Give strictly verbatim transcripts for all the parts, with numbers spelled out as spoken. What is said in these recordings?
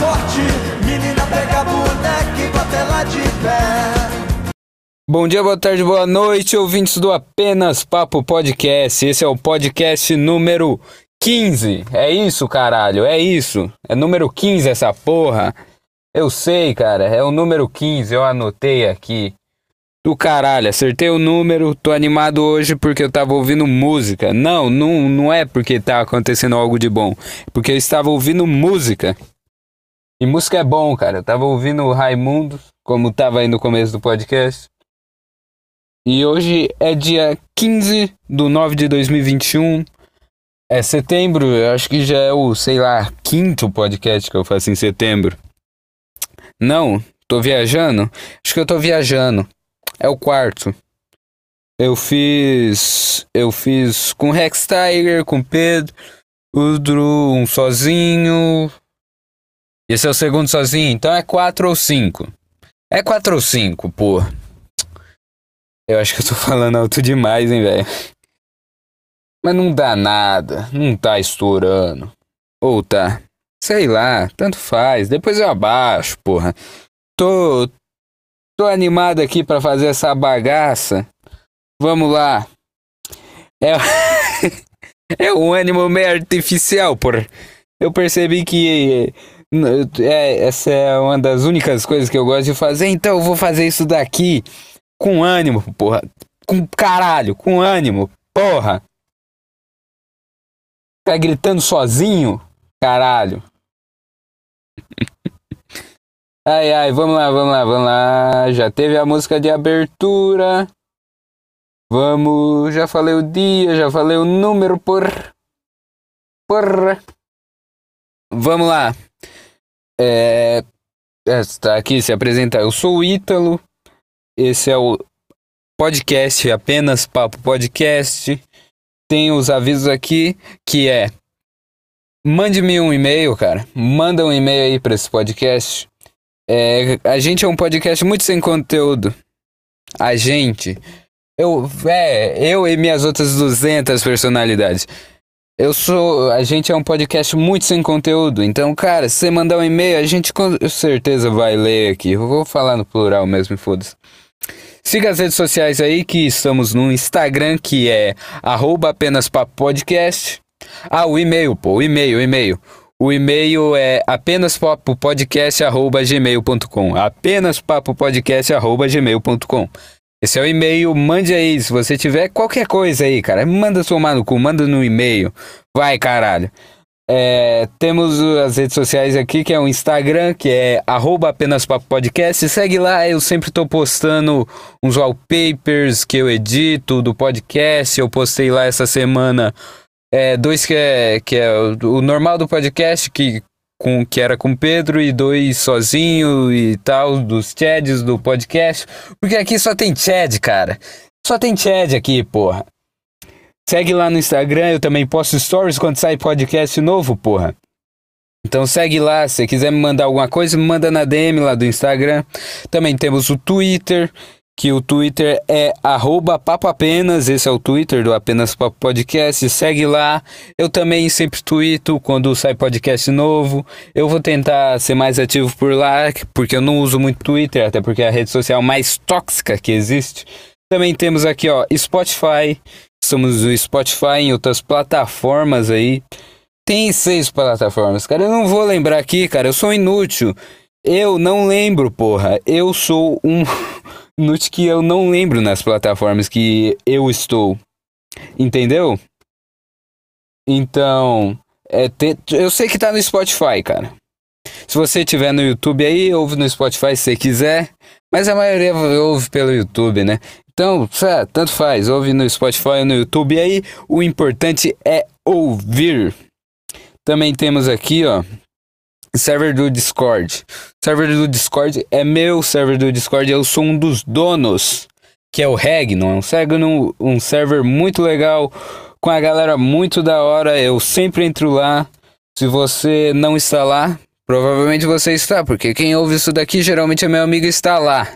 forte, menina pega a boneca e bota ela de pé. Bom dia, boa tarde, boa noite, ouvintes do Apenas Papo Podcast. Esse é o podcast número quinze. É isso, caralho, é isso. É número quinze essa porra. Eu sei, cara, é o número quinze, eu anotei aqui. Do caralho, acertei o número, tô animado hoje porque eu tava ouvindo música. Não, não, não é porque tá acontecendo algo de bom, porque eu estava ouvindo música. E música é bom, cara. Eu tava ouvindo o Raimundo, como tava aí no começo do podcast. E hoje é dia quinze do nove de dois mil e vinte e um. É setembro, eu acho que já é o, sei lá, quinto podcast que eu faço em setembro. Não, tô viajando? Acho que eu tô viajando. É o quarto. Eu fiz... Eu fiz com Rex Tyler, com Pedro, o Drew, um sozinho. Esse é o segundo sozinho, então é quatro ou cinco. É quatro ou cinco, pô. Eu acho que eu tô falando alto demais, hein, velho. Mas não dá nada. Não tá estourando. Ou tá. Sei lá, tanto faz. Depois eu abaixo, porra. Tô... Tô animado aqui pra fazer essa bagaça. Vamos lá. É, é um ânimo meio artificial, porra. Eu percebi que é, é, essa é uma das únicas coisas que eu gosto de fazer. Então eu vou fazer isso daqui com ânimo, porra. Com caralho, com ânimo, porra. Tá gritando sozinho? Caralho. Ai, ai, vamos lá, vamos lá, vamos lá. Já teve a música de abertura. Vamos, já falei o dia, já falei o número, por... Por... Vamos lá. É... Está aqui, se apresenta. Eu sou o Ítalo. Esse é o podcast, Apenas Papo Podcast. Tem os avisos aqui, que é... Mande-me um e-mail, cara. Manda um e-mail aí pra esse podcast. É, a gente é um podcast muito sem conteúdo. A gente... Eu, é, eu e minhas outras duzentas personalidades. Eu sou... A gente é um podcast muito sem conteúdo. Então, cara, se você mandar um e-mail, a gente com certeza vai ler aqui. Eu vou falar no plural mesmo, foda-se. Siga as redes sociais aí, que estamos no Instagram, que é arroba apenas papo podcast. Ah, o e-mail, pô. O e-mail, o e-mail. O e-mail é apenas papo podcast arroba gmail ponto com. apenas papo podcast arroba gmail ponto com. Esse é o e-mail, mande aí. Se você tiver qualquer coisa aí, cara, manda somar no cu, manda no e-mail. Vai, caralho. É, temos as redes sociais aqui, que é o Instagram, que é arroba apenas papo podcast. Segue lá, eu sempre tô postando uns wallpapers que eu edito do podcast. Eu postei lá essa semana... É, dois que é, que é o, o normal do podcast, que, com, que era com Pedro, e dois sozinho e tal, dos chads do podcast. Porque aqui só tem chad, cara. Só tem chad aqui, porra. Segue lá no Instagram, eu também posto stories quando sai podcast novo, porra. Então segue lá, se quiser me mandar alguma coisa, me manda na D M lá do Instagram. Também temos o Twitter, que o Twitter é arroba Papo Apenas, esse é o Twitter do Apenas Papo Podcast, segue lá. Eu também sempre tweeto quando sai podcast novo, eu vou tentar ser mais ativo por lá, porque eu não uso muito Twitter, até porque é a rede social mais tóxica que existe. Também temos aqui, ó, Spotify, estamos no Spotify, em outras plataformas aí, tem seis plataformas, cara, eu não vou lembrar aqui, cara, eu sou inútil, eu não lembro, porra, eu sou um... Note que eu não lembro nas plataformas que eu estou, entendeu? Então, é te... eu sei que tá no Spotify, cara. Se você tiver no YouTube aí, ouve no Spotify se você quiser. Mas a maioria ouve pelo YouTube, né? Então, é, tanto faz, ouve no Spotify ou no YouTube aí. O importante é ouvir. Também temos aqui, ó. Server do Discord. Server do Discord é meu server do Discord. Eu sou um dos donos, que é o Regnum. É um server, um server muito legal, com a galera muito da hora. Eu sempre entro lá. Se você não está lá, provavelmente você está, porque quem ouve isso daqui geralmente é meu amigo e está lá.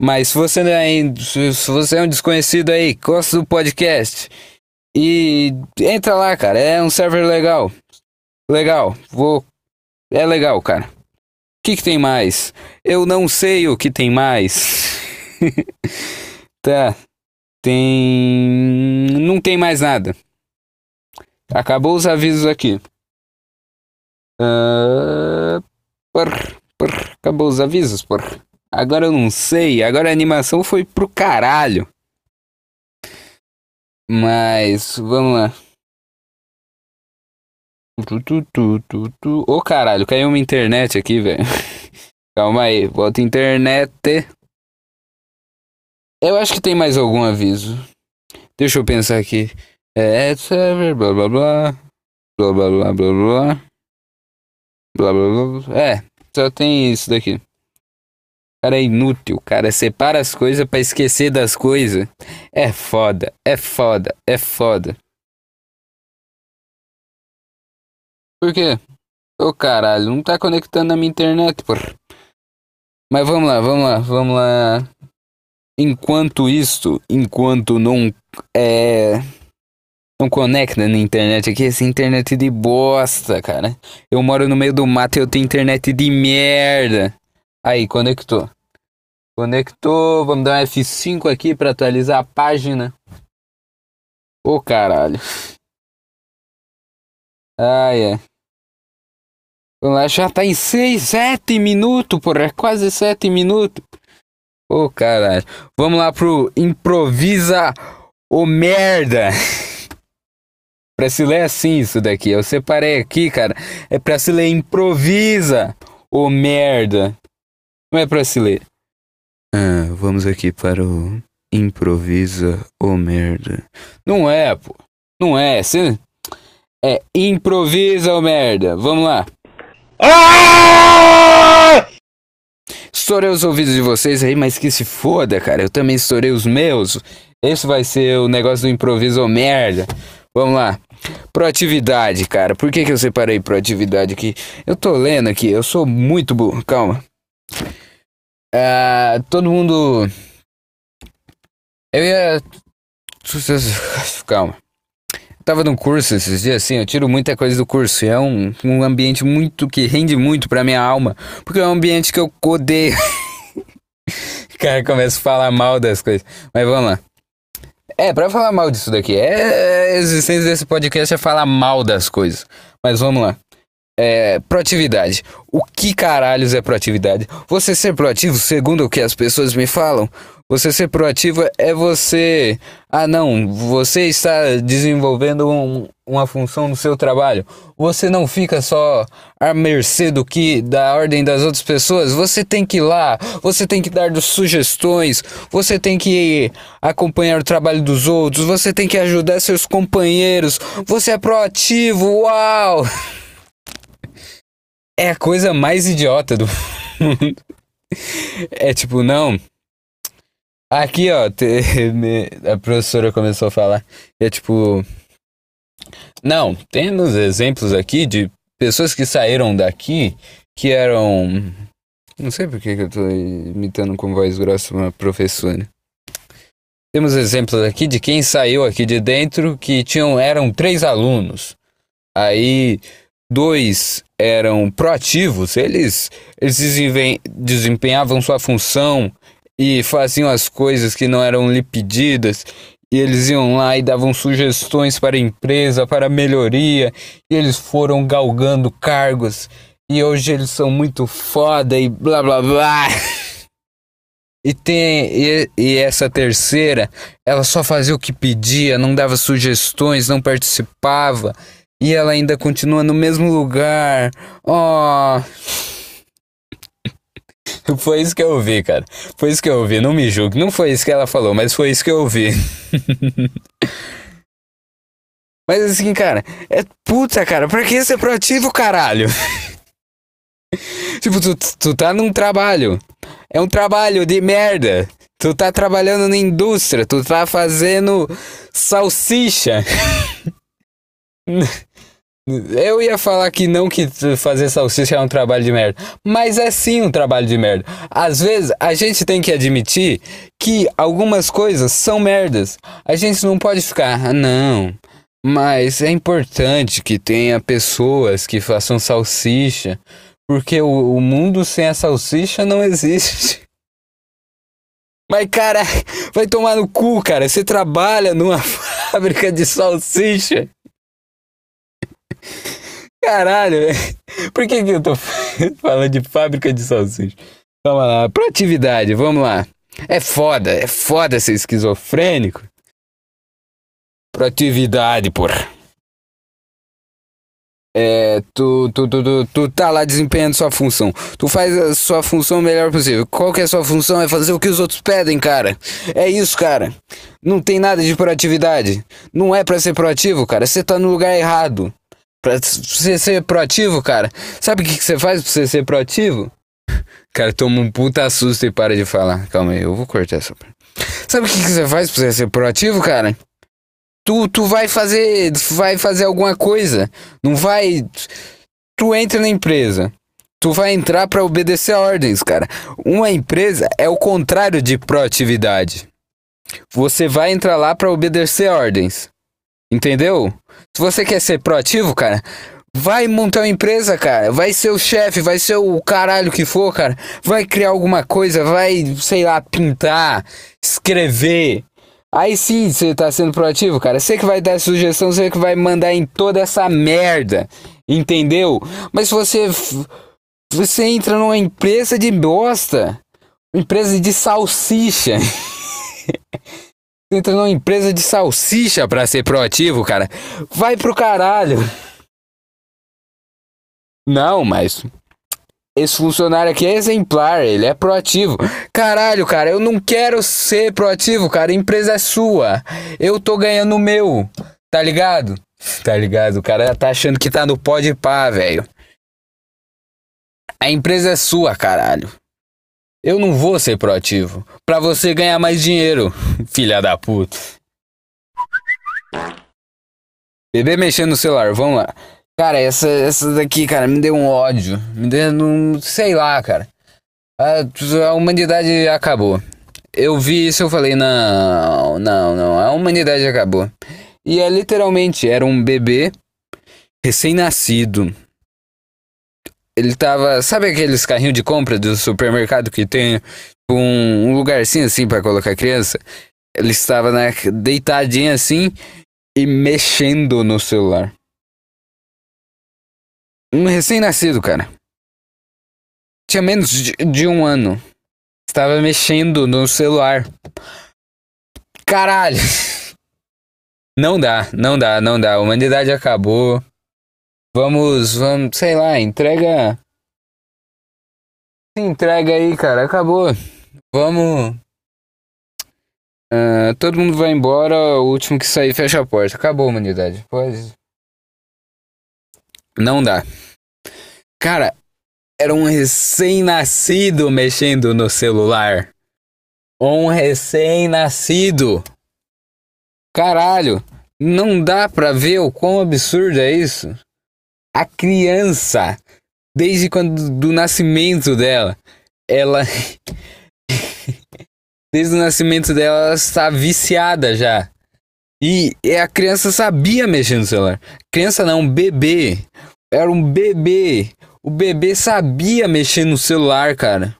Mas se você, é, se você é um desconhecido aí, gosta do podcast, e entra lá, cara. É um server legal. Legal. Vou É legal, cara. O que, que tem mais? Eu não sei o que tem mais. Tá. Tem... Não tem mais nada. Acabou os avisos aqui. Uh... Por, por. Acabou os avisos, por. Agora eu não sei. Agora a animação foi pro caralho. Mas, vamos lá. Ô oh, caralho, caiu uma internet aqui, velho. Calma aí, volta internet. Eu acho que tem mais algum aviso. Deixa eu pensar aqui. É, etc, blá blá blá. Blá blá blá blá blá. Blá blá blá. É, só tem isso daqui. Cara é inútil, cara. Separa as coisas pra esquecer das coisas. É foda, é foda, é foda. Por quê? Ô oh, caralho, não tá conectando na minha internet, porra. Mas vamos lá, vamos lá, vamos lá. Enquanto isto, enquanto não é... Não conecta na internet aqui, essa internet de bosta, cara. Eu moro no meio do mato e eu tenho internet de merda. Aí, conectou. Conectou, vamos dar um F cinco aqui pra atualizar a página. Ô oh, caralho. Ah, é. Yeah. Lá já tá em seis, sete minutos, porra. Quase sete minutos. Ô, oh, caralho. Vamos lá pro improvisa o merda. Pra se ler assim isso daqui. Eu separei aqui, cara. É pra se ler improvisa o merda. Não é pra se ler. Ah, vamos aqui para o improvisa o merda. Não é, pô. Não é. Você... É, improvisa, ô merda. Vamos lá. Ah! Estourei os ouvidos de vocês aí, mas que se foda, cara. Eu também estourei os meus. Esse vai ser o negócio do improviso, ô merda. Vamos lá. Proatividade, cara. Por que que eu separei proatividade aqui? Eu tô lendo aqui. Eu sou muito burro. Calma. Ah, todo mundo... Eu ia... Calma. Tava num curso esses dias, assim, eu tiro muita coisa do curso. E é um, um ambiente muito que rende muito pra minha alma. Porque é um ambiente que eu odeio. Cara, começa a falar mal das coisas. Mas vamos lá. É, pra falar mal disso daqui. É, a existência desse podcast é falar mal das coisas. Mas vamos lá. É, proatividade. O que caralhos é proatividade? Você ser proativo, segundo o que as pessoas me falam... Você ser proativo é você... Ah, não. Você está desenvolvendo um, uma função no seu trabalho. Você não fica só à mercê do que, da ordem das outras pessoas. Você tem que ir lá. Você tem que dar sugestões. Você tem que acompanhar o trabalho dos outros. Você tem que ajudar seus companheiros. Você é proativo. Uau! É a coisa mais idiota do mundo. É tipo, não... Aqui, ó, te, me, a professora começou a falar. É tipo... Não, temos exemplos aqui de pessoas que saíram daqui que eram... Não sei por que que eu tô imitando com voz grossa uma professora. Temos exemplos aqui de quem saiu aqui de dentro que tinham, eram três alunos. Aí, dois eram proativos. Eles, eles desempenhavam sua função... E faziam as coisas que não eram lhe pedidas. E eles iam lá e davam sugestões para a empresa, para a melhoria. E eles foram galgando cargos. E hoje eles são muito foda e blá blá blá. E, tem, e, e essa terceira, ela só fazia o que pedia, não dava sugestões, não participava. E ela ainda continua no mesmo lugar. Oh... Foi isso que eu ouvi, cara. Foi isso que eu ouvi, não me julgue. Não foi isso que ela falou, mas foi isso que eu ouvi. Mas assim, cara, é puta, cara. Pra que ser proativo, caralho? Tipo, tu, tu tá num trabalho. É um trabalho de merda. Tu tá trabalhando na indústria. Tu tá fazendo salsicha. Eu ia falar que não, que fazer salsicha é um trabalho de merda. Mas é sim um trabalho de merda. Às vezes a gente tem que admitir que algumas coisas são merdas. A gente não pode ficar, ah, não, Mas é importante que tenha pessoas que façam salsicha, porque o, o mundo sem a salsicha não existe. Mas, cara, vai tomar no cu, cara. Você trabalha numa fábrica de salsicha. Caralho, velho. Por que que eu tô falando de fábrica de salsicha? Toma lá, proatividade, vamos lá. É foda, é foda ser esquizofrênico. Proatividade, porra. É, tu, tu, tu, tu, tu tá lá desempenhando sua função. Tu faz a sua função o melhor possível. Qual que é a sua função? É fazer o que os outros pedem, cara. É isso, cara. Não tem nada de proatividade. Não é pra ser proativo, cara. Você tá no lugar errado. Pra você ser proativo, cara. Sabe o que você faz pra você ser proativo? Cara, toma um puta susto e para de falar. Calma aí, eu vou cortar essa parte. Sabe o que você faz pra você ser proativo, cara? Tu, tu vai fazer, vai fazer alguma coisa. Não vai... Tu entra na empresa. Tu vai entrar pra obedecer a ordens, cara. Uma empresa é o contrário de proatividade. Você vai entrar lá pra obedecer ordens. Entendeu? Se você quer ser proativo, cara... Vai montar uma empresa, cara. Vai ser o chefe, vai ser o caralho que for, cara. Vai criar alguma coisa, vai, sei lá, pintar, escrever... Aí sim você tá sendo proativo, cara. Você que vai dar sugestão, você que vai mandar em toda essa merda, entendeu? Mas se você, você entra numa empresa de bosta, empresa de salsicha. Você entra numa empresa de salsicha pra ser proativo, cara. Vai pro caralho. Não, mas... Esse funcionário aqui é exemplar, ele é proativo. Caralho, cara, eu não quero ser proativo, cara. A empresa é sua. Eu tô ganhando o meu, tá ligado? Tá ligado? O cara tá achando que tá no pó de pá, velho. A empresa é sua, caralho. Eu não vou ser proativo pra você ganhar mais dinheiro, filha da puta. Bebê mexendo no celular, vamos lá. Cara, essa, essa daqui, cara, me deu um ódio. Me deu um... Sei lá, cara. A, a humanidade acabou. Eu vi isso e eu falei, não, não, não. A humanidade acabou. E é literalmente, era um bebê recém-nascido. Ele tava... Sabe aqueles carrinhos de compra do supermercado que tem um, um lugarzinho assim pra colocar a criança? Ele estava na, deitadinho assim e mexendo no celular. Um recém-nascido, cara. Tinha menos de, de um ano. Estava mexendo no celular. Caralho. Não dá, não dá, não dá. A humanidade acabou. Vamos, vamos, sei lá, entrega. Se entrega aí, cara. Acabou. Vamos. Uh, todo mundo vai embora. O último que sair fecha a porta. Acabou a humanidade. Pode. Não dá. Cara, era um recém-nascido mexendo no celular. Um recém-nascido. Caralho, não dá pra ver o quão absurdo é isso. A criança, desde quando do nascimento dela, ela... desde o nascimento dela, ela está viciada já. E a criança sabia mexer no celular. Criança não, bebê. Era um bebê. O bebê sabia mexer no celular, cara.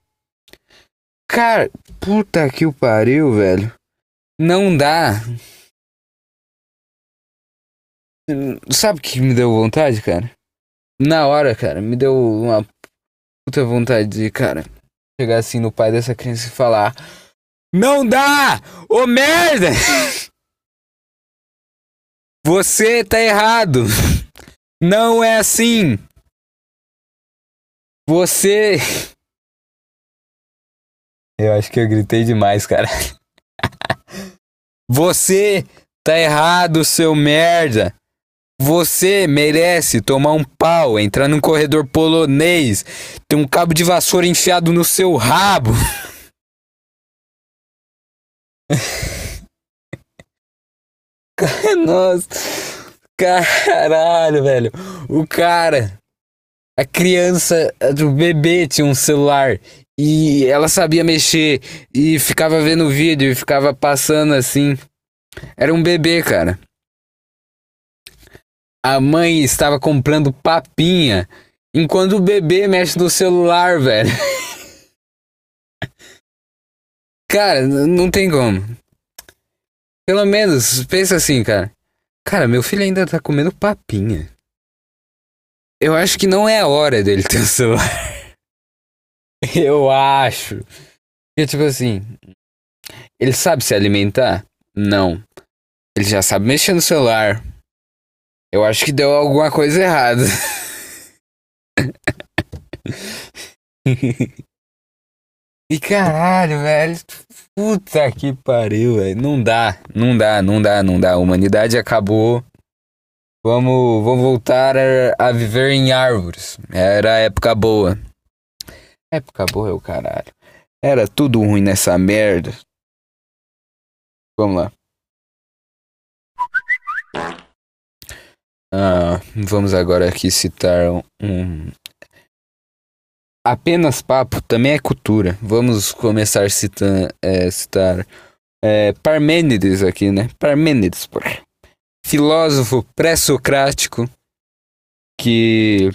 Cara, puta que o pariu, velho. Não dá. Sabe o que me deu vontade, cara? Na hora, cara, me deu uma puta vontade de, cara, chegar assim no pai dessa criança e falar: não dá! Ô merda! Você tá errado. Não é assim. Você... Eu acho que eu gritei demais, cara. Você tá errado, seu merda. Você merece tomar um pau, entrar num corredor polonês, ter um cabo de vassoura enfiado no seu rabo. Nossa, caralho, velho. O cara, a criança, o bebê tinha um celular e ela sabia mexer e ficava vendo vídeo e ficava passando assim. Era um bebê, cara. A mãe estava comprando papinha enquanto o bebê mexe no celular, velho. Cara, não tem como. Pelo menos, pensa assim, cara. Cara, meu filho ainda tá comendo papinha. Eu acho que não é a hora dele ter o celular. Eu acho. Porque, tipo assim... Ele sabe se alimentar? Não. Ele já sabe mexer no celular. Eu acho que deu alguma coisa errada. E caralho, velho. Puta que pariu, velho. Não dá, não dá, não dá, não dá. A humanidade acabou. Vamos, vamos voltar a viver em árvores. Era a época boa. Época boa é o caralho. Era tudo ruim nessa merda. Vamos lá. Ah, vamos agora aqui citar um... Apenas Papo também é cultura. Vamos começar a citar, é, citar é, Parmênides aqui, né? Parmênides, porra. Filósofo pré-socrático que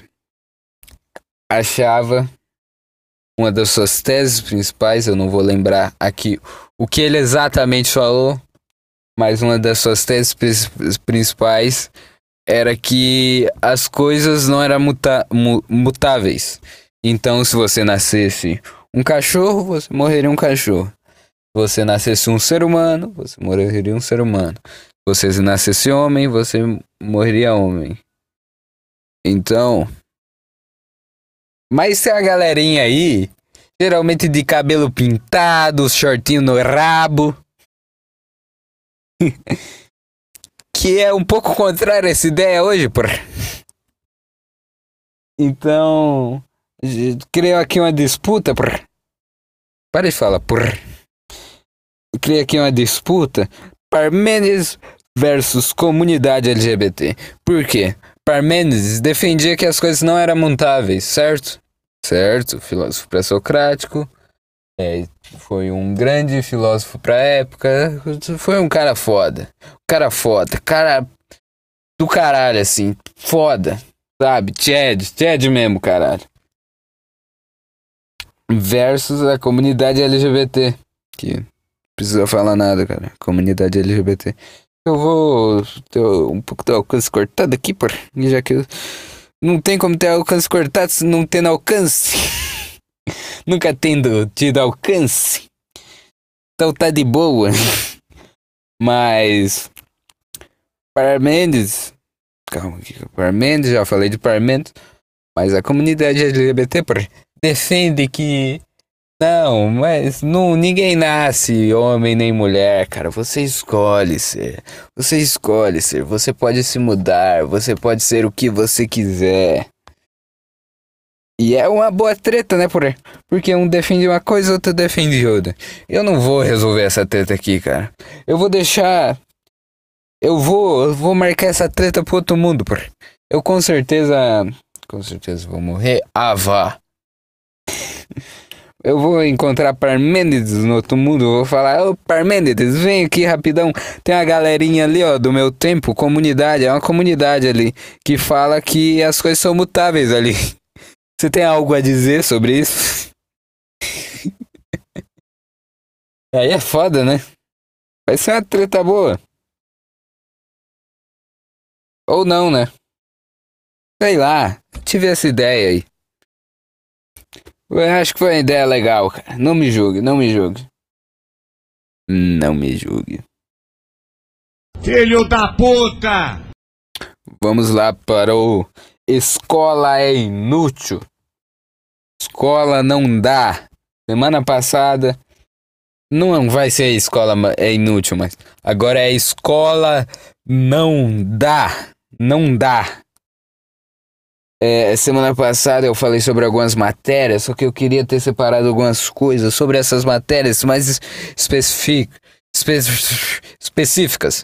achava uma das suas teses principais, eu não vou lembrar aqui o que ele exatamente falou, mas uma das suas teses principais... era que as coisas não eram muta- mu- mutáveis. Então, se você nascesse um cachorro, você morreria um cachorro. Se você nascesse um ser humano, você morreria um ser humano. Se você nascesse homem, você morreria homem. Então... Mas tem a galerinha aí, geralmente de cabelo pintado, shortinho no rabo... que é um pouco contrário a essa ideia hoje, porra. Então, criou aqui uma disputa, porra. Para de falar, porra. Criei aqui uma disputa. Parmênides versus comunidade L G B T. Por quê? Parmênides defendia que as coisas não eram mutáveis, certo? Certo, filósofo pré-socrático. É, foi um grande filósofo pra época. Foi um cara foda. Cara foda. Cara do caralho, assim. Foda. Sabe? Chad. Chad mesmo, caralho. Versus a comunidade L G B T. Que não precisa falar nada, cara. Comunidade L G B T. Eu vou ter um pouco do alcance cortado aqui, por. Já que eu... não tem como ter alcance cortado se não tendo alcance. Nunca tendo tido alcance. Então tá de boa. Mas Parmênides, calma aqui, Parmênides, já falei de Parmênides. Mas a comunidade L G B T defende que não, mas não, ninguém nasce homem nem mulher, cara. Você escolhe ser. Você escolhe ser, você pode se mudar. Você pode ser o que você quiser. E é uma boa treta, né, por aí? Porque um defende uma coisa, outro defende outra. Eu não vou resolver essa treta aqui, cara. Eu vou deixar... Eu vou, eu vou marcar essa treta pro outro mundo, por aí. Eu com certeza... Com certeza vou morrer. Ah, vá. Eu vou encontrar Parmênides no outro mundo. Eu vou falar, ô, oh, Parmênides, vem aqui rapidão. Tem a galerinha ali, ó, do meu tempo. Comunidade, é uma comunidade ali. Que fala que as coisas são mutáveis ali. Você tem algo a dizer sobre isso? Aí é foda, né? Vai ser uma treta boa. Ou não, né? Sei lá. Tive essa ideia aí. Eu acho que foi uma ideia legal, cara. Não me julgue, não me julgue. Não me julgue. Filho da puta! Vamos lá para o... Escola é inútil. Escola não dá. Semana passada não vai ser escola é inútil, mas agora é escola não dá. Não dá. É, semana passada eu falei sobre algumas matérias, só que eu queria ter separado algumas coisas sobre essas matérias mais especific, especi, específicas.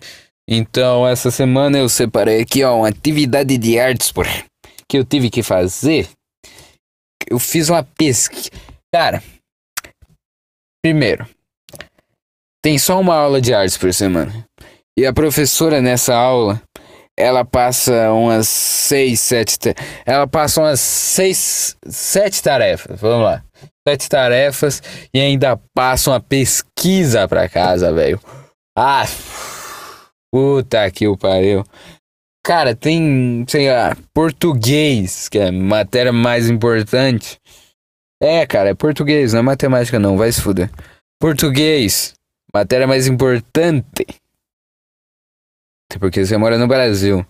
Então essa semana eu separei aqui, ó, uma atividade de artes, por... que eu tive que fazer. Eu fiz uma pesquisa. Cara, primeiro, tem só uma aula de artes por semana. E a professora nessa aula, Ela passa umas seis, sete... Ela passa umas seis, sete tarefas. Vamos lá. Sete tarefas e ainda passa uma pesquisa pra casa, velho. Ah, puta que o pariu. Cara, tem, sei lá, português, que é a matéria mais importante. É, cara, é português, não é matemática não, vai se fuder. Português, matéria mais importante. Porque você mora no Brasil.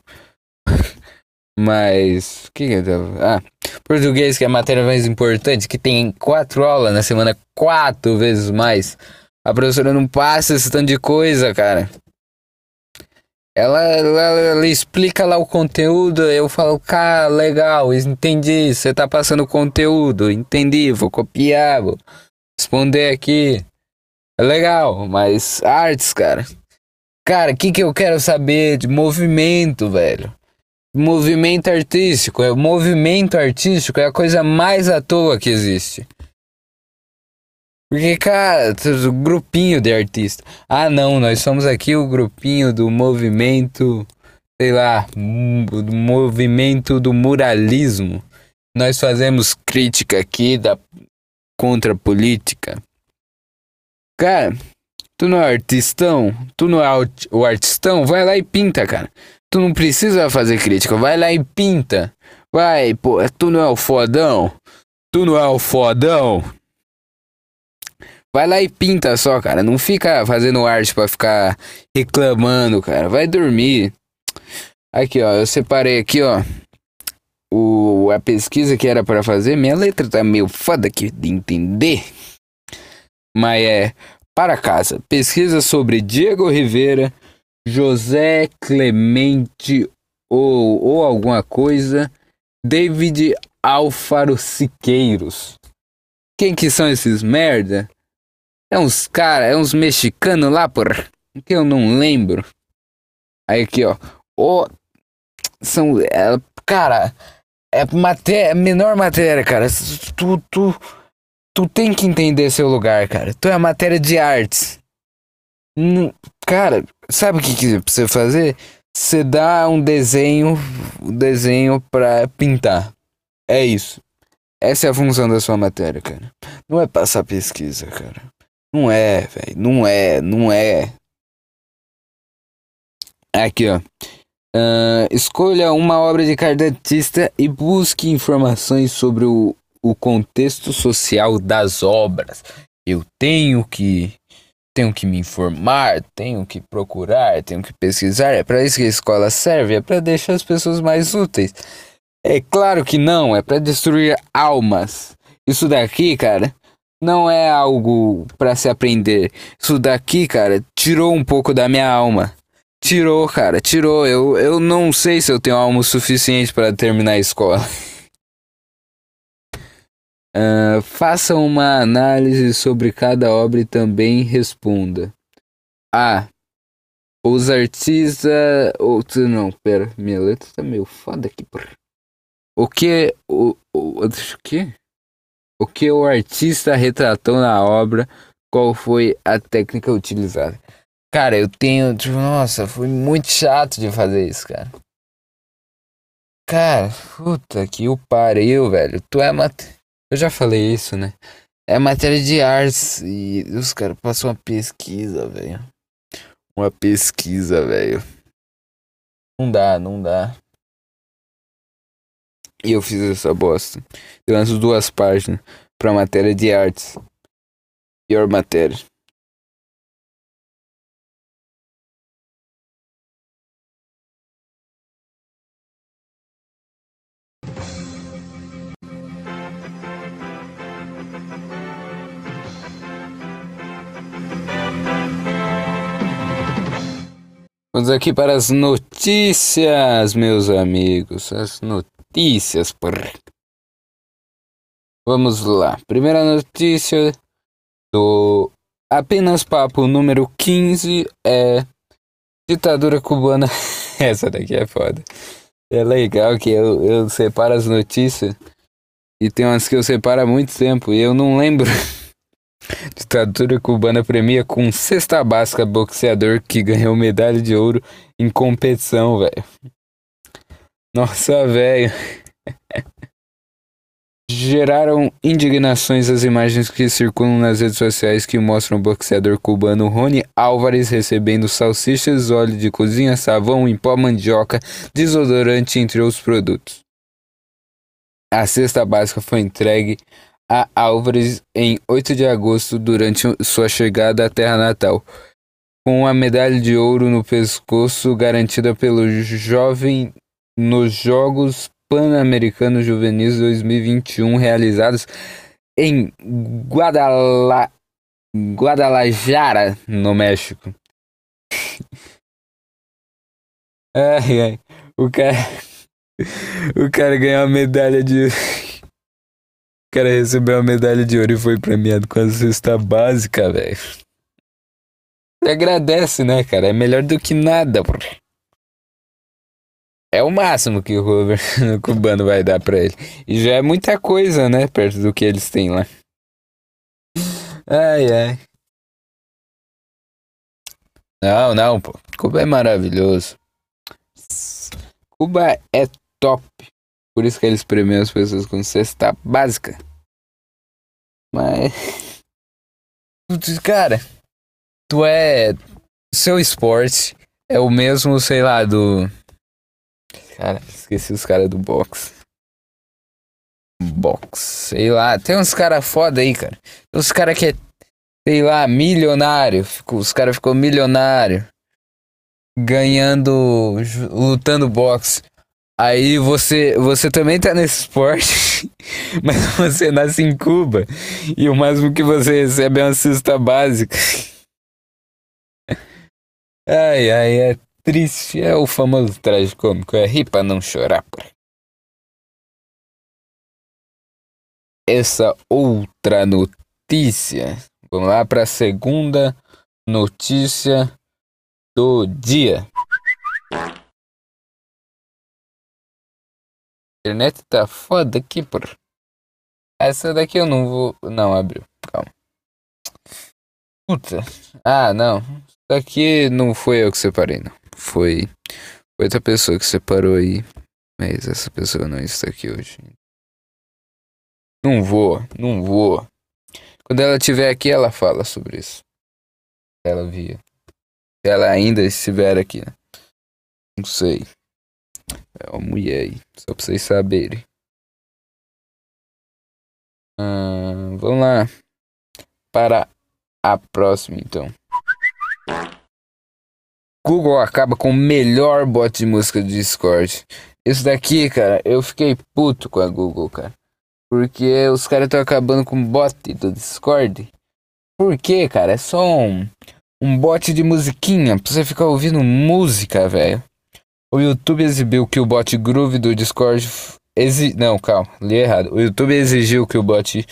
Mas... que que eu tava... Ah, português, que é a matéria mais importante, que tem quatro aulas na semana, quatro vezes mais. A professora não passa esse tanto de coisa, cara. Ela, ela, ela explica lá o conteúdo, eu falo, cara, legal, entendi, você tá passando o conteúdo, entendi, vou copiar, vou responder aqui. É legal, mas artes, cara. Cara, o que, que eu quero saber de movimento, velho? Movimento artístico. O movimento artístico é a coisa mais à toa que existe. Porque, cara, o grupinho de artista. Ah, não, nós somos aqui o grupinho do movimento, sei lá, do movimento do muralismo. Nós fazemos crítica aqui da contra-política. Cara... Tu não é artistão? Tu não é o artistão? Vai lá e pinta, cara. Tu não precisa fazer crítica. Vai lá e pinta. Vai, pô. Tu não é o fodão? Tu não é o fodão? Vai lá e pinta só, cara. Não fica fazendo arte pra ficar reclamando, cara. Vai dormir. Aqui, ó. Eu separei aqui, ó. O, a pesquisa que era pra fazer. Minha letra tá meio foda aqui de entender. Mas é... Para casa, pesquisa sobre Diego Rivera, José Clemente ou, ou alguma coisa, David Alfaro Siqueiros. Quem que são esses merda? É uns cara, é uns mexicanos lá, porra, que eu não lembro. Aí aqui, ó, oh, são, é, cara, é matéria, menor matéria, cara, tu... tu Tu tem que entender seu lugar, cara. Tu é a matéria de artes. N- cara, sabe o que, que você fazer? Você dá um desenho, um desenho pra pintar. É isso. Essa é a função da sua matéria, cara. Não é passar pesquisa, cara. Não é, velho. Não é, não é. Aqui, ó. Uh, escolha uma obra de cada artista e busque informações sobre o... o contexto social das obras. Eu tenho que tenho que me informar, tenho que procurar, tenho que pesquisar. É para isso que a escola serve, é para deixar as pessoas mais úteis. É claro que não, é para destruir almas. Isso daqui, cara, não é algo para se aprender. Isso daqui, cara, tirou um pouco da minha alma. Tirou, cara, tirou. Eu, eu não sei se eu tenho alma o suficiente para terminar a escola. Uh, faça uma análise sobre cada obra e também responda. Ah, os artistas... Ou, não, pera, minha letra tá meio foda aqui. Porra. O que o, o, que o que o artista retratou na obra? Qual foi a técnica utilizada? Cara, eu tenho... Tipo, nossa, foi muito chato de fazer isso, cara. Cara, puta que o pariu, velho. Tu é mat... Eu já falei isso, né? É matéria de artes e os caras passam uma pesquisa, velho. Uma pesquisa, velho. Não dá, não dá. E eu fiz essa bosta. Eu lanço duas páginas pra matéria de artes. Pior matéria. Vamos aqui para as notícias, meus amigos. As notícias, porra. Vamos lá. Primeira notícia do Apenas Papo número quinze é... Ditadura cubana. Essa daqui é foda. É legal que eu, eu separo as notícias. E tem umas que eu separo há muito tempo. E eu não lembro... Ditadura cubana premia com cesta básica boxeador que ganhou medalha de ouro em competição, velho. Nossa, velho. Geraram indignações as imagens que circulam nas redes sociais que mostram o boxeador cubano Rony Álvares recebendo salsichas, óleo de cozinha, sabão em pó, mandioca, desodorante, entre outros produtos. A cesta básica foi entregue a Álvares em oito de agosto durante sua chegada à terra natal, com a medalha de ouro no pescoço garantida pelo jovem nos Jogos Pan-Americanos Juvenis dois mil e vinte e um realizados em Guadala... Guadalajara, no México. Ai, ai. O cara... O cara ganhou a medalha de... O cara recebeu a medalha de ouro e foi premiado com a cesta básica, velho. Agradece, né, cara? É melhor do que nada, pô. É o máximo que o Robert cubano vai dar pra ele. E já é muita coisa, né? Perto do que eles têm lá. Ai, ai. Não, não, pô. Cuba é maravilhoso. Cuba é top. Por isso que eles premiam as pessoas com cesta básica. Mas... Cara, tu é... Seu esporte é o mesmo, sei lá, do... Cara, esqueci os caras do boxe. Box, sei lá. Tem uns caras foda aí, cara. Tem uns caras que é, sei lá, milionário. Ficou, os caras ficou milionário. Ganhando, lutando boxe. Aí você, você também tá nesse esporte, mas você nasce em Cuba. E o máximo que você recebe é uma cesta básica. Ai, ai, é... Triste é o famoso tragicômico, é rir pra não chorar, pô. Essa outra notícia. Vamos lá pra segunda notícia do dia. A internet tá foda aqui, pô. Essa daqui eu não vou... Não, abriu. Calma. Puta. Ah, não. Isso daqui não foi eu que separei, não. Foi outra pessoa que separou aí. Mas essa pessoa não está aqui hoje. Não vou, não vou. Quando ela estiver aqui, ela fala sobre isso. Ela via. Se ela ainda estiver aqui, né? Não sei. É uma mulher aí. Só pra vocês saberem. Ah, vamos lá. Para a próxima, então. Google acaba com o melhor bot de música do Discord. Isso daqui, cara, eu fiquei puto com a Google, cara. Porque os caras estão acabando com o bot do Discord. Por quê, cara? É só um, um bot de musiquinha pra você ficar ouvindo música, velho. O YouTube exibiu que o bot Groove do Discord... Exi... Não, calma, li errado. O YouTube exigiu que o bot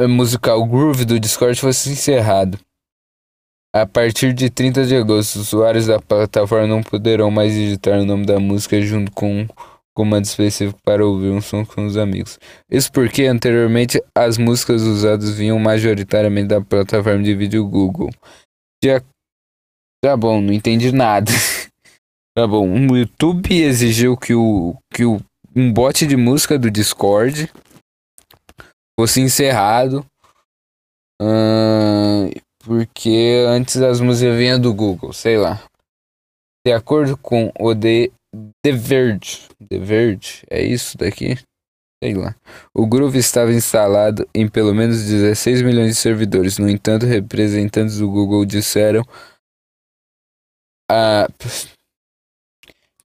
musical Groove do Discord fosse encerrado. A partir de trinta de agosto, os usuários da plataforma não poderão mais digitar o nome da música junto com um comando específico para ouvir um som com os amigos. Isso porque, anteriormente, as músicas usadas vinham majoritariamente da plataforma de vídeo Google. Já... Tá bom, não entendi nada. Tá bom, o YouTube exigiu que, o, que o, um bot de música do Discord fosse encerrado. Ahn... Uh... Porque antes as músicas vinham do Google, sei lá. De acordo com o The Verge. The Verge, é isso daqui? Sei lá. O Groove estava instalado em pelo menos dezesseis milhões de servidores. No entanto, representantes do Google disseram... A,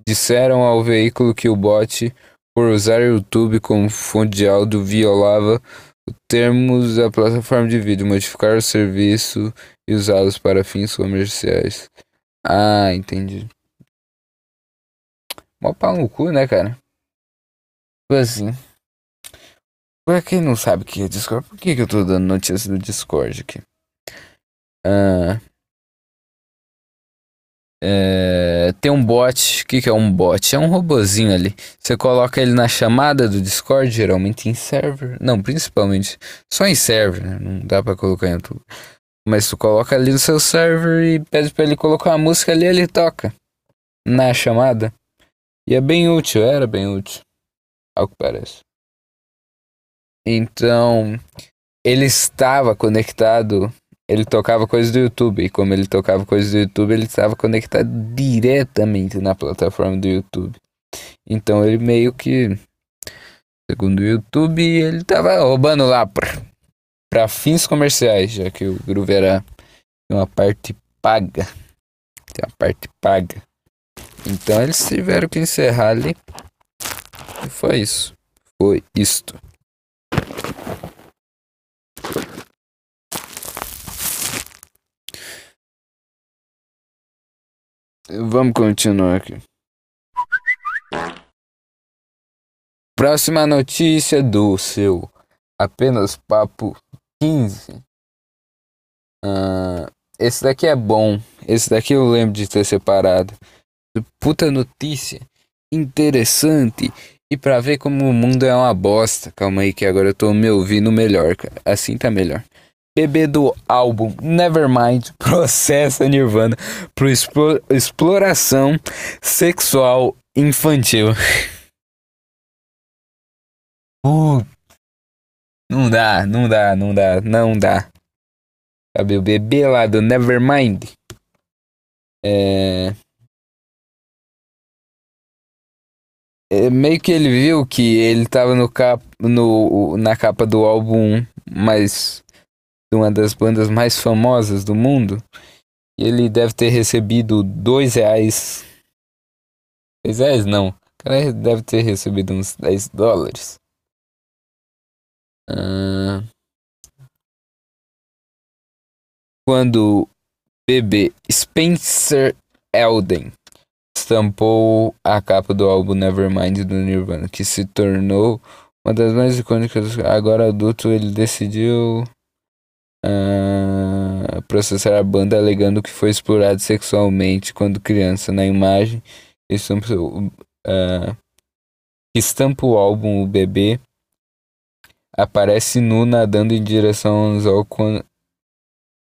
disseram ao veículo que o bot, por usar o YouTube como fonte de áudio, violava... termos da plataforma de vídeo, modificar o serviço e usá-los para fins comerciais. Ah, entendi. Mó pau no cu, né, cara? Tipo assim. Pra quem não sabe o que é Discord, por que, que eu tô dando notícia do Discord aqui? Ah, é, tem um bot. O que, que é um bot? É um robozinho ali. Você coloca ele na chamada do Discord, geralmente em server. Não, principalmente só em server, né? Não dá pra colocar em YouTube. Mas tu coloca ali no seu server e pede pra ele colocar uma música ali e ele toca na chamada. E é bem útil, era bem útil, ao que parece. Então, ele estava conectado, ele tocava coisas do YouTube. E como ele tocava coisas do YouTube, ele estava conectado diretamente na plataforma do YouTube. Então, ele meio que, segundo o YouTube, ele estava roubando lá para fins comerciais, já que o Gruvera tem uma parte paga. Tem uma parte paga. Então, eles tiveram que encerrar ali. E foi isso. Foi isto. Vamos continuar aqui. Próxima notícia do seu Apenas Papo quinze. Ah, esse daqui é bom. Esse daqui eu lembro de ter separado. Puta notícia interessante. E pra ver como o mundo é uma bosta. Calma aí que agora eu tô me ouvindo melhor, cara. Assim tá melhor. Bebê do álbum Nevermind processa Nirvana por expo- exploração sexual infantil. uh, não dá, não dá, não dá, não dá. Sabe, o bebê lá do Nevermind. É... é meio que ele viu que ele tava no cap- no, na capa do álbum, mas... uma das bandas mais famosas do mundo. E ele deve ter recebido dois reais. Dois reais não. O cara deve ter recebido uns dez dólares. Ah. Quando o bebê Spencer Elden estampou a capa do álbum Nevermind do Nirvana, que se tornou uma das mais icônicas. Agora adulto, ele decidiu Uh, processar a banda alegando que foi explorado sexualmente quando criança. Na imagem que estampa, uh, estampa o álbum, o bebê aparece nu nadando em direção ao anzol,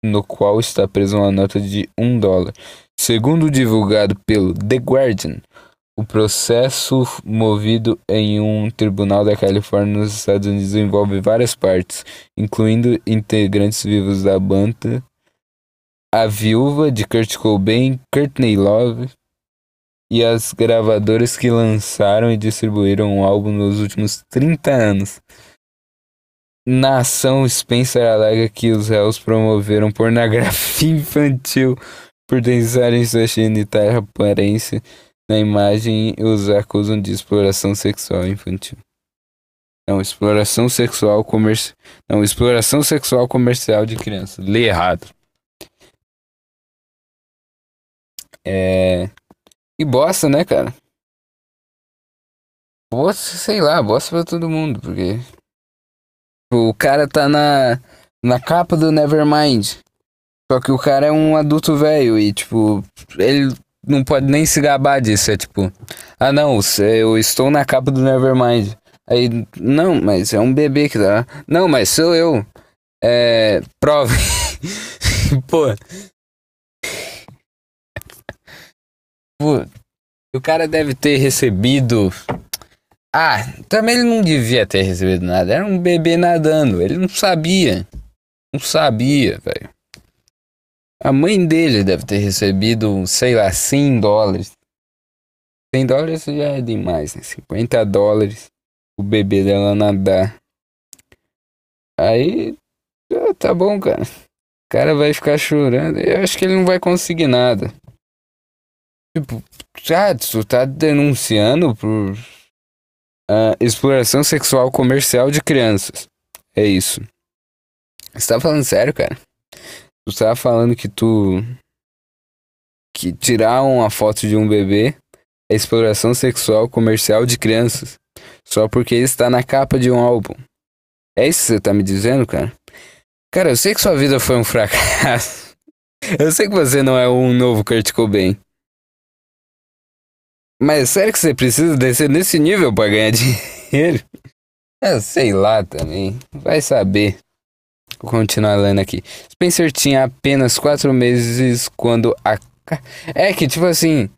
no qual está presa uma nota de um dólar. Segundo divulgado pelo The Guardian, o processo movido em um tribunal da Califórnia nos Estados Unidos envolve várias partes, incluindo integrantes vivos da banda, a viúva de Kurt Cobain, Courtney Love, e as gravadoras que lançaram e distribuíram o álbum nos últimos trinta anos. Na ação, Spencer alega que os réus promoveram pornografia infantil por desejarem sua genitária e aparência. Na imagem, os acusam de exploração sexual infantil. Não, exploração sexual comercial. Não, exploração sexual comercial de criança. Li errado. É. E bosta, né, cara? Bosta, sei lá, bosta pra todo mundo, porque o cara tá na, na capa do Nevermind. Só que o cara é um adulto velho e, tipo, ele não pode nem se gabar disso, é tipo... ah não, eu estou na capa do Nevermind. Aí, não, mas é um bebê que dá... não, mas sou eu. É... prove. Pô. Pô. O cara deve ter recebido... ah, também ele não devia ter recebido nada. Era um bebê nadando. Ele não sabia. Não sabia, velho. A mãe dele deve ter recebido, sei lá, cem dólares. cem dólares já é demais, né? cinquenta dólares. O bebê dela nadar. Aí, tá bom, cara. O cara vai ficar chorando. Eu acho que ele não vai conseguir nada. Tipo, já, tu tá denunciando por uh, exploração sexual comercial de crianças. É isso. Você tá falando sério, cara? Tu tava falando que tu... que tirar uma foto de um bebê é exploração sexual comercial de crianças. Só porque ele está na capa de um álbum. É isso que você tá me dizendo, cara? Cara, eu sei que sua vida foi um fracasso. Eu sei que você não é um novo Kurt Cobain. Mas é sério que você precisa descer nesse nível pra ganhar dinheiro? Eu sei lá também. Vai saber. Vou continuar lendo aqui. Spencer tinha apenas quatro meses quando a... é que tipo assim,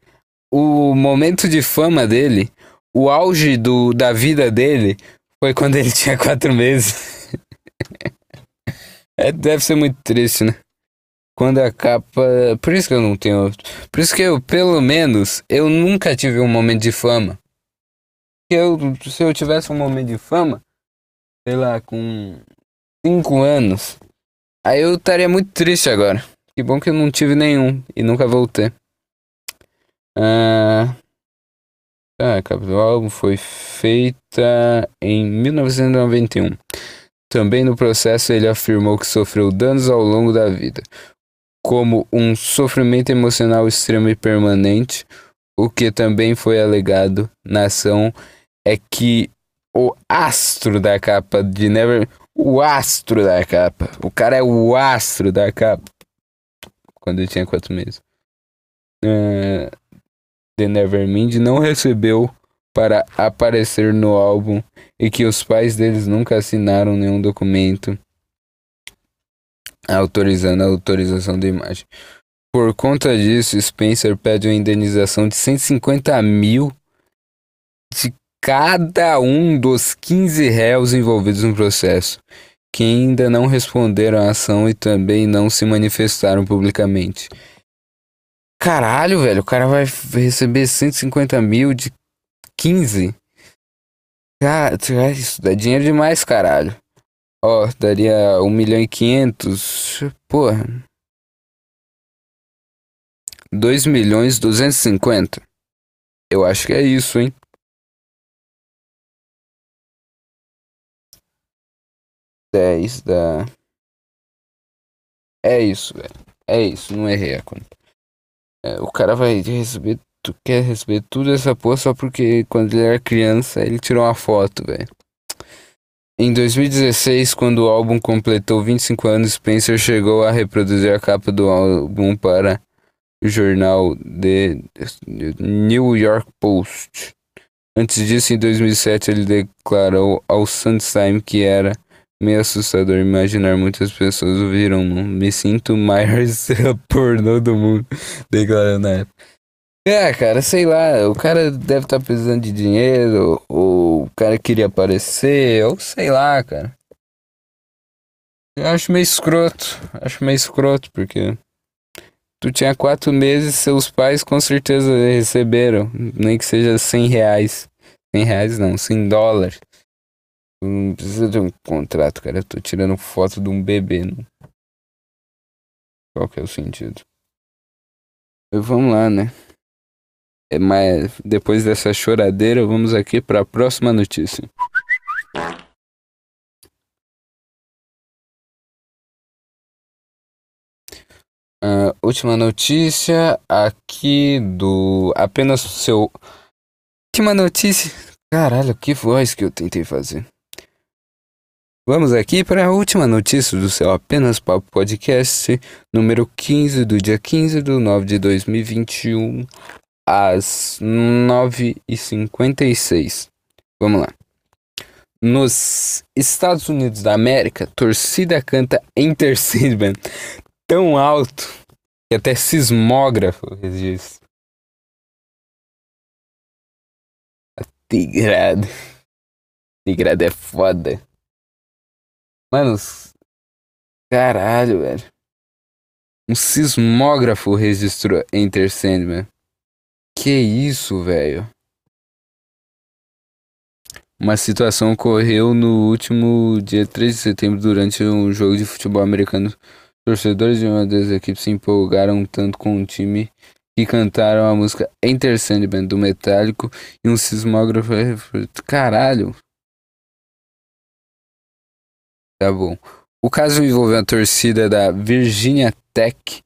o momento de fama dele, o auge do, da vida dele, foi quando ele tinha quatro meses. É, deve ser muito triste, né? Quando a capa... Por isso que eu não tenho outro. Por isso que eu, pelo menos, eu nunca tive um momento de fama. Eu, se eu tivesse um momento de fama, sei lá, com cinco anos, aí eu estaria muito triste agora. Que bom que eu não tive nenhum e nunca vou ter. Ah, a capa do álbum foi feita em mil novecentos e noventa e um. Também no processo ele afirmou que sofreu danos ao longo da vida, como um sofrimento emocional extremo e permanente. O que também foi alegado na ação é que o astro da capa de Never... O astro da capa. O cara é o astro da capa. Quando ele tinha quatro meses. Uh, The Nevermind não recebeu para aparecer no álbum. E que os pais deles nunca assinaram nenhum documento autorizando a autorização da imagem. Por conta disso, Spencer pede uma indenização de cento e cinquenta mil de cada um dos quinze réus envolvidos no processo, que ainda não responderam à ação e também não se manifestaram publicamente. Caralho, velho, o cara vai receber cento e cinquenta mil de quinze? Cara, isso dá dinheiro demais, caralho. Ó, oh, daria um milhão e quinhentos. Porra. dois milhões e duzentos e cinquenta. Eu acho que é isso, hein? dez da... É isso, velho. É isso, não errei a conta. É, o cara vai receber... Tu quer receber tudo essa porra só porque quando ele era criança ele tirou uma foto, velho. Em dois mil e dezesseis, quando o álbum completou vinte e cinco anos, Spencer chegou a reproduzir a capa do álbum para... o jornal The New York Post. Antes disso, em dois mil e sete, ele declarou ao Sun Times que era meio assustador imaginar muitas pessoas ouviram "Me sinto mais pornô do mundo", declarando na época. É, cara, sei lá, o cara deve estar tá precisando de dinheiro, ou o cara queria aparecer, ou sei lá, cara. Eu acho meio escroto, acho meio escroto, porque... Tu tinha quatro meses, seus pais com certeza receberam, nem que seja cem reais. Cem reais não, cem dólares. Tu não precisa de um contrato, cara. Eu tô tirando foto de um bebê. Não? Qual que é o sentido? Vamos lá, né? É, mas depois dessa choradeira, vamos aqui para a próxima notícia. Uh, última notícia aqui do Apenas Seu... Última notícia... Caralho, que voz que eu tentei fazer. Vamos aqui para a última notícia do seu Apenas Papo Podcast, número quinze, do dia quinze de nove de dois mil e vinte e um, às nove e cinquenta e seis. Vamos lá. Nos Estados Unidos da América, torcida canta Enter Sandman tão alto que até sismógrafo registra. A Tigrada. A Tigrada é foda. Mano, caralho, velho. Um sismógrafo registrou Enter Sandman. Que isso, velho? Uma situação ocorreu no último dia três de setembro durante um jogo de futebol americano. Torcedores de uma das equipes se empolgaram um tanto com o time que cantaram a música Enter Sandman do Metallica e um sismógrafo... Caralho! Tá bom. O caso envolveu a torcida da Virginia Tech,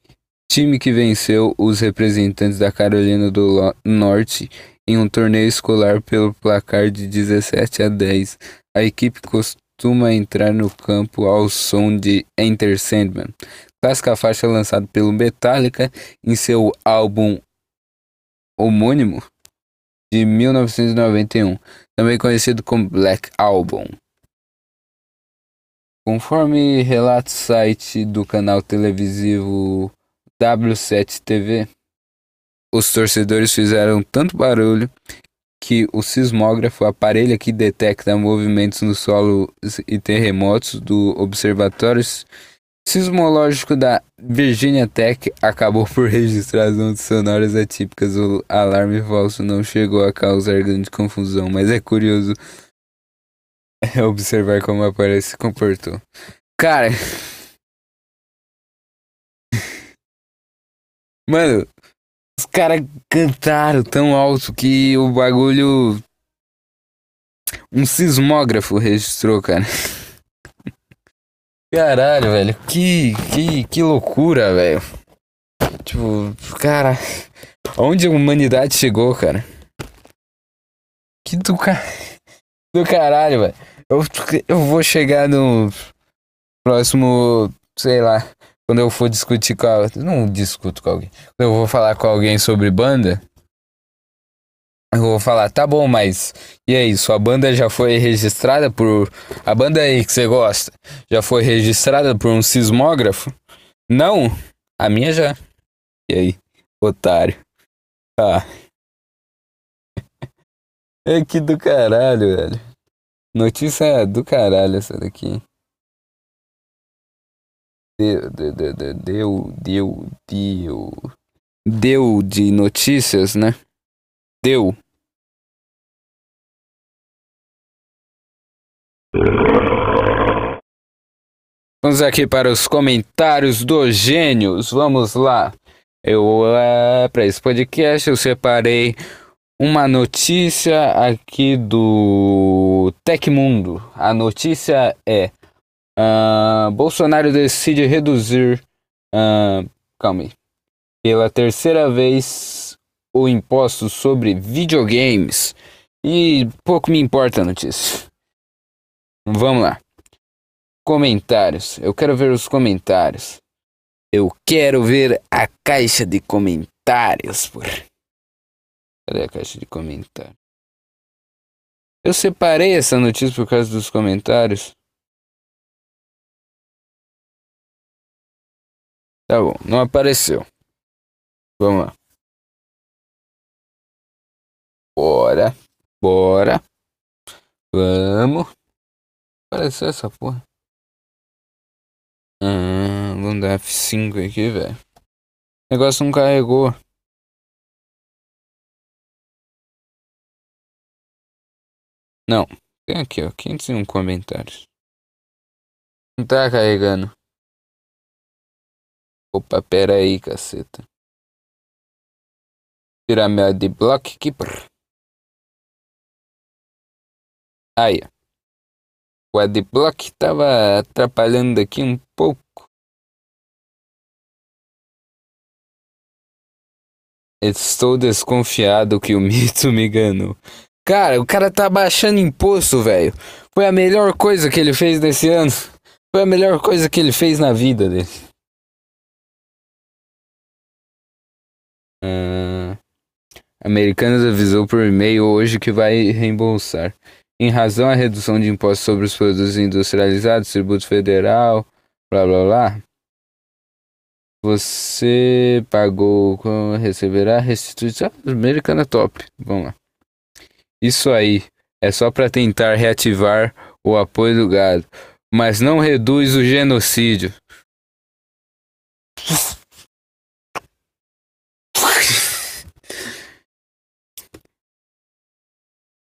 time que venceu os representantes da Carolina do Norte em um torneio escolar pelo placar de dezessete a dez. A equipe costumou Costuma entrar no campo ao som de Enter Sandman, clássica faixa lançada pelo Metallica em seu álbum homônimo de mil novecentos e noventa e um, também conhecido como Black Album. Conforme relata o site do canal televisivo W sete T V, Os torcedores fizeram tanto barulho que o sismógrafo, aparelho que detecta movimentos no solo e terremotos do Observatório Sismológico da Virginia Tech, acabou por registrar as ondas sonoras atípicas. O alarme falso não chegou a causar grande confusão, mas é curioso observar como o aparelho se comportou. Cara... Mano... Os caras cantaram tão alto que o bagulho... Um sismógrafo registrou, cara. Caralho, velho. Que, que, que loucura, velho. Tipo, cara... Onde a humanidade chegou, cara? Que do, car... do caralho, velho. Eu, eu vou chegar no próximo... Sei lá... Quando eu for discutir com alguém... Não discuto com alguém. Quando eu vou falar com alguém sobre banda... Eu vou falar... Tá bom, mas... E aí, sua banda já foi registrada por... A banda aí que você gosta... Já foi registrada por um sismógrafo? Não? A minha já. E aí? Otário. Ah. É que do caralho, velho. Notícia do caralho essa daqui. Deu, deu, deu, deu, deu, deu de notícias, né? Deu. Vamos aqui para os comentários dos gênios. Vamos lá. Eu, uh, para esse podcast, eu separei uma notícia aqui do Tecmundo. A notícia é... Uh, Bolsonaro decide reduzir, uh, calma aí, pela terceira vez o imposto sobre videogames. E pouco me importa a notícia. Vamos lá. Comentários. Eu quero ver os comentários. Eu quero ver a caixa de comentários. Por... Cadê a caixa de comentários? Eu separei essa notícia por causa dos comentários. Tá bom, não apareceu. Vamos lá. Bora, bora. Vamos. Apareceu essa porra. Ah, vamos dar F cinco aqui, velho. O negócio não carregou. Não. Tem aqui, ó. quinhentos e um comentários. Não tá carregando. Opa, pera aí, caceta. Tirar meu adblock aqui. Aí, ó. O adblock tava atrapalhando aqui um pouco. Estou desconfiado que o mito me enganou. Cara, o cara tá baixando imposto, velho. Foi a melhor coisa que ele fez nesse ano. Foi a melhor coisa que ele fez na vida dele. Uh, Americanas avisou por e-mail hoje que vai reembolsar, em razão à redução de impostos sobre os produtos industrializados, tributo federal, blá blá blá. Você pagou, receberá restituição. Americana top, vamos lá. Isso aí, é só para tentar reativar o apoio do gado, mas não reduz o genocídio.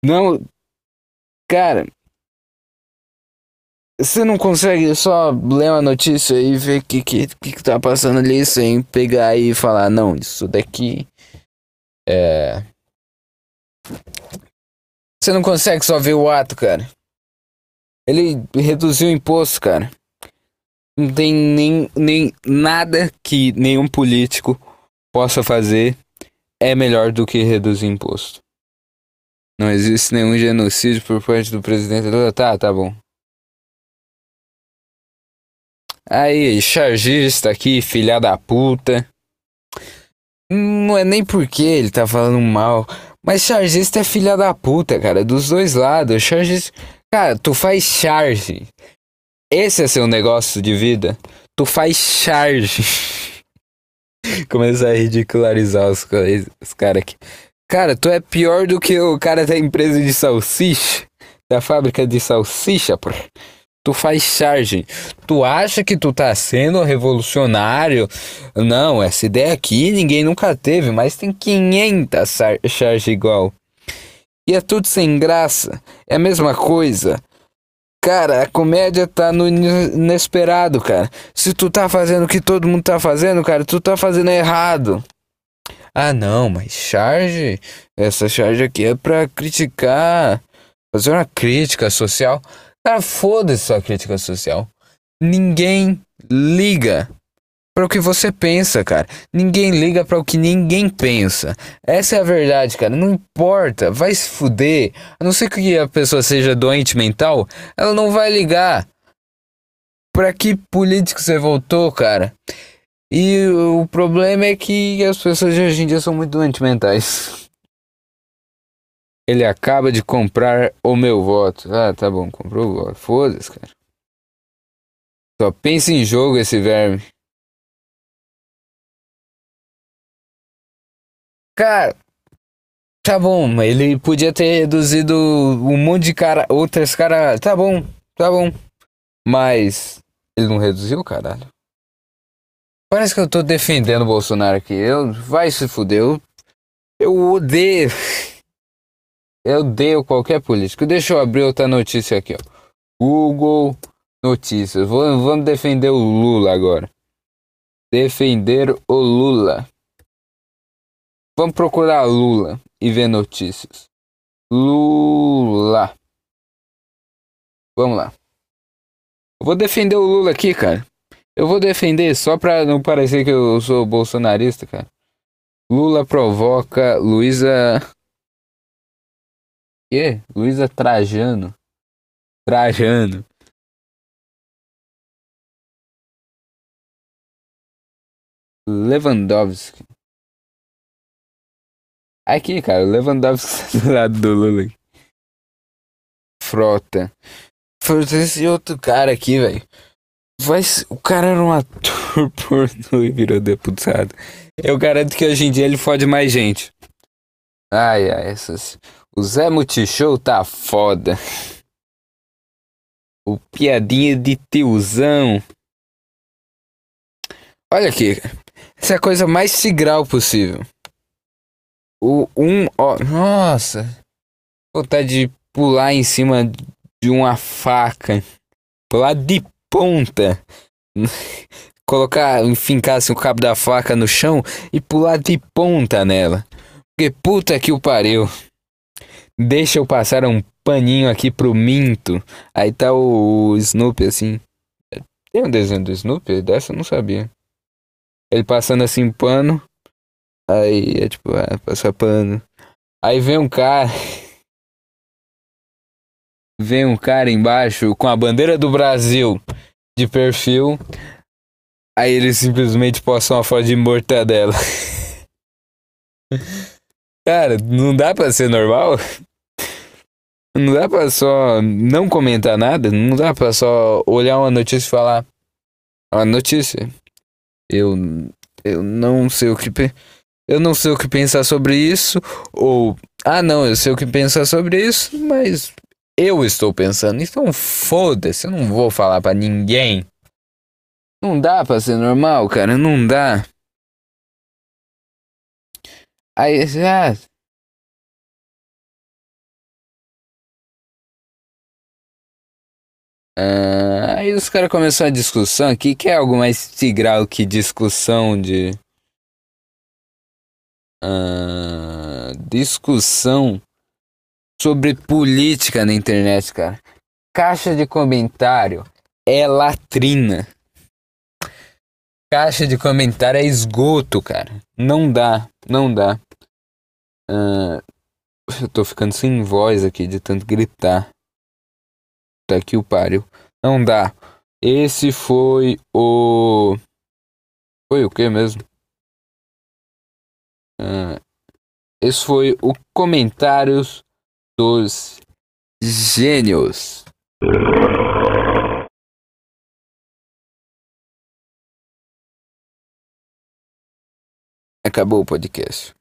Não, cara, você não consegue só ler uma notícia e ver o que, que, que tá passando ali sem pegar e falar, não, isso daqui é... Você não consegue só ver o ato, cara. Ele reduziu o imposto, cara. Não tem nem, nem nada que nenhum político possa fazer é melhor do que reduzir imposto. Não existe nenhum genocídio por parte do presidente Lula. Tá, tá bom. Aí, chargista aqui, filha da puta. Não é nem porque ele tá falando mal. Mas chargista é filha da puta, cara. Dos dois lados. Chargista... Cara, tu faz charge. Esse é seu negócio de vida. Tu faz charge. Começar a ridicularizar os, os caras aqui. Cara, tu é pior do que o cara da empresa de salsicha. Da fábrica de salsicha, pô. Tu faz charge. Tu acha que tu tá sendo revolucionário? Não, essa ideia aqui ninguém nunca teve, mas tem quinhentas charge igual. E é tudo sem graça. É a mesma coisa. Cara, a comédia tá no inesperado, cara. Se tu tá fazendo o que todo mundo tá fazendo, cara, tu tá fazendo errado. Ah, não, mas charge? Essa charge aqui é pra criticar. Fazer uma crítica social. Cara, foda-se sua crítica social. Ninguém liga para o que você pensa, cara. Ninguém liga para o que ninguém pensa. Essa é a verdade, cara. Não importa. Vai se fuder. A não ser que a pessoa seja doente mental, ela não vai ligar. Para que político você voltou, cara? E o problema é que as pessoas de hoje em dia são muito doentes mentais. Ele acaba de comprar o meu voto. Ah, tá bom, comprou o voto. Foda-se, cara. Só pensa em jogo esse verme. Cara, tá bom, ele podia ter reduzido um monte de cara, outras caras. Tá bom, tá bom. Mas ele não reduziu, caralho. Parece que eu tô defendendo o Bolsonaro aqui. Eu, vai se fuder. Eu, eu odeio... Eu odeio qualquer político. Deixa eu abrir outra notícia aqui, ó. Google Notícias. Vou, vamos defender o Lula agora. Defender o Lula. Vamos procurar Lula e ver notícias. Lula. Vamos lá. Eu vou defender o Lula aqui, cara. Eu vou defender só pra não parecer que eu sou bolsonarista, cara. Lula provoca Luísa... Que? Luísa Trajano. Trajano. Lewandowski. Aqui, cara. Lewandowski do lado do Lula. Frota. Frota esse outro cara aqui, velho. O cara era um ator pornô e virou deputado. Eu garanto que hoje em dia ele fode mais gente. Ai, ai, essas... O Zé Multishow tá foda. O piadinha de tiozão. Olha aqui. Essa é a coisa mais sigral possível. O um... Ó, nossa. Vontade de pular em cima de uma faca. Pular de ponta. Colocar, fincar assim, o cabo da faca no chão e pular de ponta nela. Porque puta que o pariu. Deixa eu passar um paninho aqui pro minto. Aí tá o, o Snoopy assim. Tem um desenho do Snoopy? Dessa eu não sabia. Ele passando assim pano. Aí é tipo, ah, passar pano. Aí vem um cara. Vem um cara embaixo com a bandeira do Brasil de perfil. Aí ele simplesmente posta uma foto de mortadela. Cara, não dá pra ser normal? Não dá pra só não comentar nada? Não dá pra só olhar uma notícia e falar... Uma notícia? Eu, eu não sei o que... Eu não sei o que pensar sobre isso. Ou... Ah, não, eu sei o que pensar sobre isso, mas... Eu estou pensando. Então foda-se, eu não vou falar pra ninguém. Não dá pra ser normal, cara. Não dá. Aí já. Ah, aí os caras começaram a discussão aqui, que é algo mais sigral que discussão de. Ah, discussão sobre política na internet, cara. Caixa de comentário é latrina. Caixa de comentário é esgoto, cara. Não dá, não dá. Uh, eu tô ficando sem voz aqui de tanto gritar. Tá aqui o pariu. Não dá. Esse foi o... Foi o que mesmo? Uh, esse foi o Comentários dos Gênios. Acabou o podcast.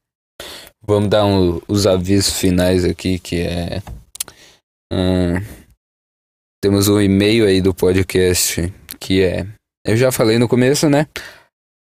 Vamos dar um, os avisos finais aqui, que é... Hum, temos um e-mail aí do podcast, que é... Eu já falei no começo, né?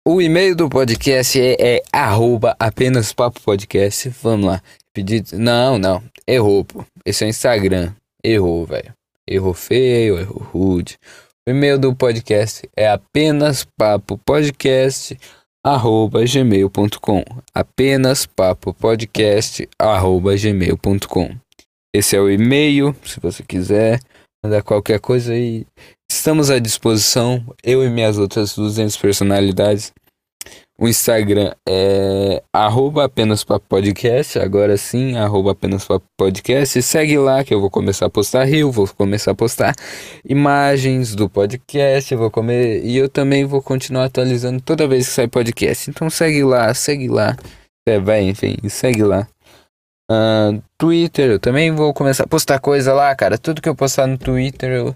O e-mail do podcast é, é arroba apenas papo podcast. Vamos lá. Pedido... Não, não. Errou, pô. Esse é o Instagram. Errou, velho. Errou feio, errou rude. O e-mail do podcast é apenas papo podcast... arroba gmail ponto com. Apenas papo podcast arroba gmail ponto com. Esse é o e-mail, se você quiser mandar qualquer coisa aí. Estamos à disposição, eu e minhas outras duzentas personalidades. O Instagram é arroba apenas papo podcast, agora sim, arroba apenas papo podcast. Segue lá que eu vou começar a postar reel, vou começar a postar imagens do podcast, eu vou comer e eu também vou continuar atualizando toda vez que sai podcast. Então segue lá, segue lá, é, vai, enfim, segue lá. Uh, Twitter, eu também vou começar a postar coisa lá, cara. Tudo que eu postar no Twitter, eu...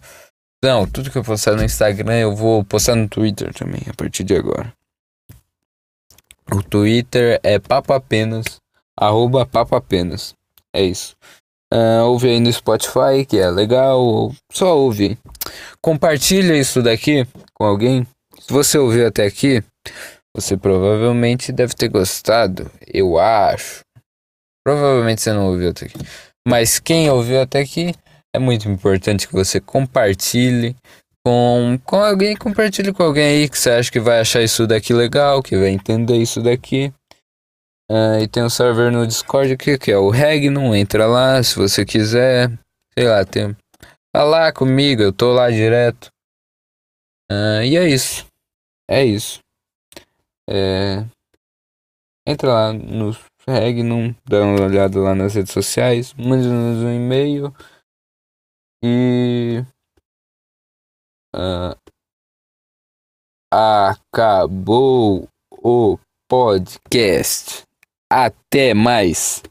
não, tudo que eu postar no Instagram, eu vou postar no Twitter também a partir de agora. O Twitter é papo apenas, arroba papo apenas, é isso. Uh, ouve aí no Spotify, que é legal, só ouve. Compartilha isso daqui com alguém. Se você ouviu até aqui, você provavelmente deve ter gostado, eu acho. Provavelmente você não ouviu até aqui. Mas quem ouviu até aqui, é muito importante que você compartilhe. Com, com alguém, compartilhe com alguém aí que você acha que vai achar isso daqui legal, que vai entender isso daqui. Uh, e tem um server no Discord aqui, que é o Regnum, entra lá se você quiser. Sei lá, tem... tá lá comigo, eu tô lá direto. Uh, e é isso. É isso. É... Entra lá no Regnum, dá uma olhada lá nas redes sociais, manda-nos um e-mail. E... Uh, acabou o podcast. Até mais.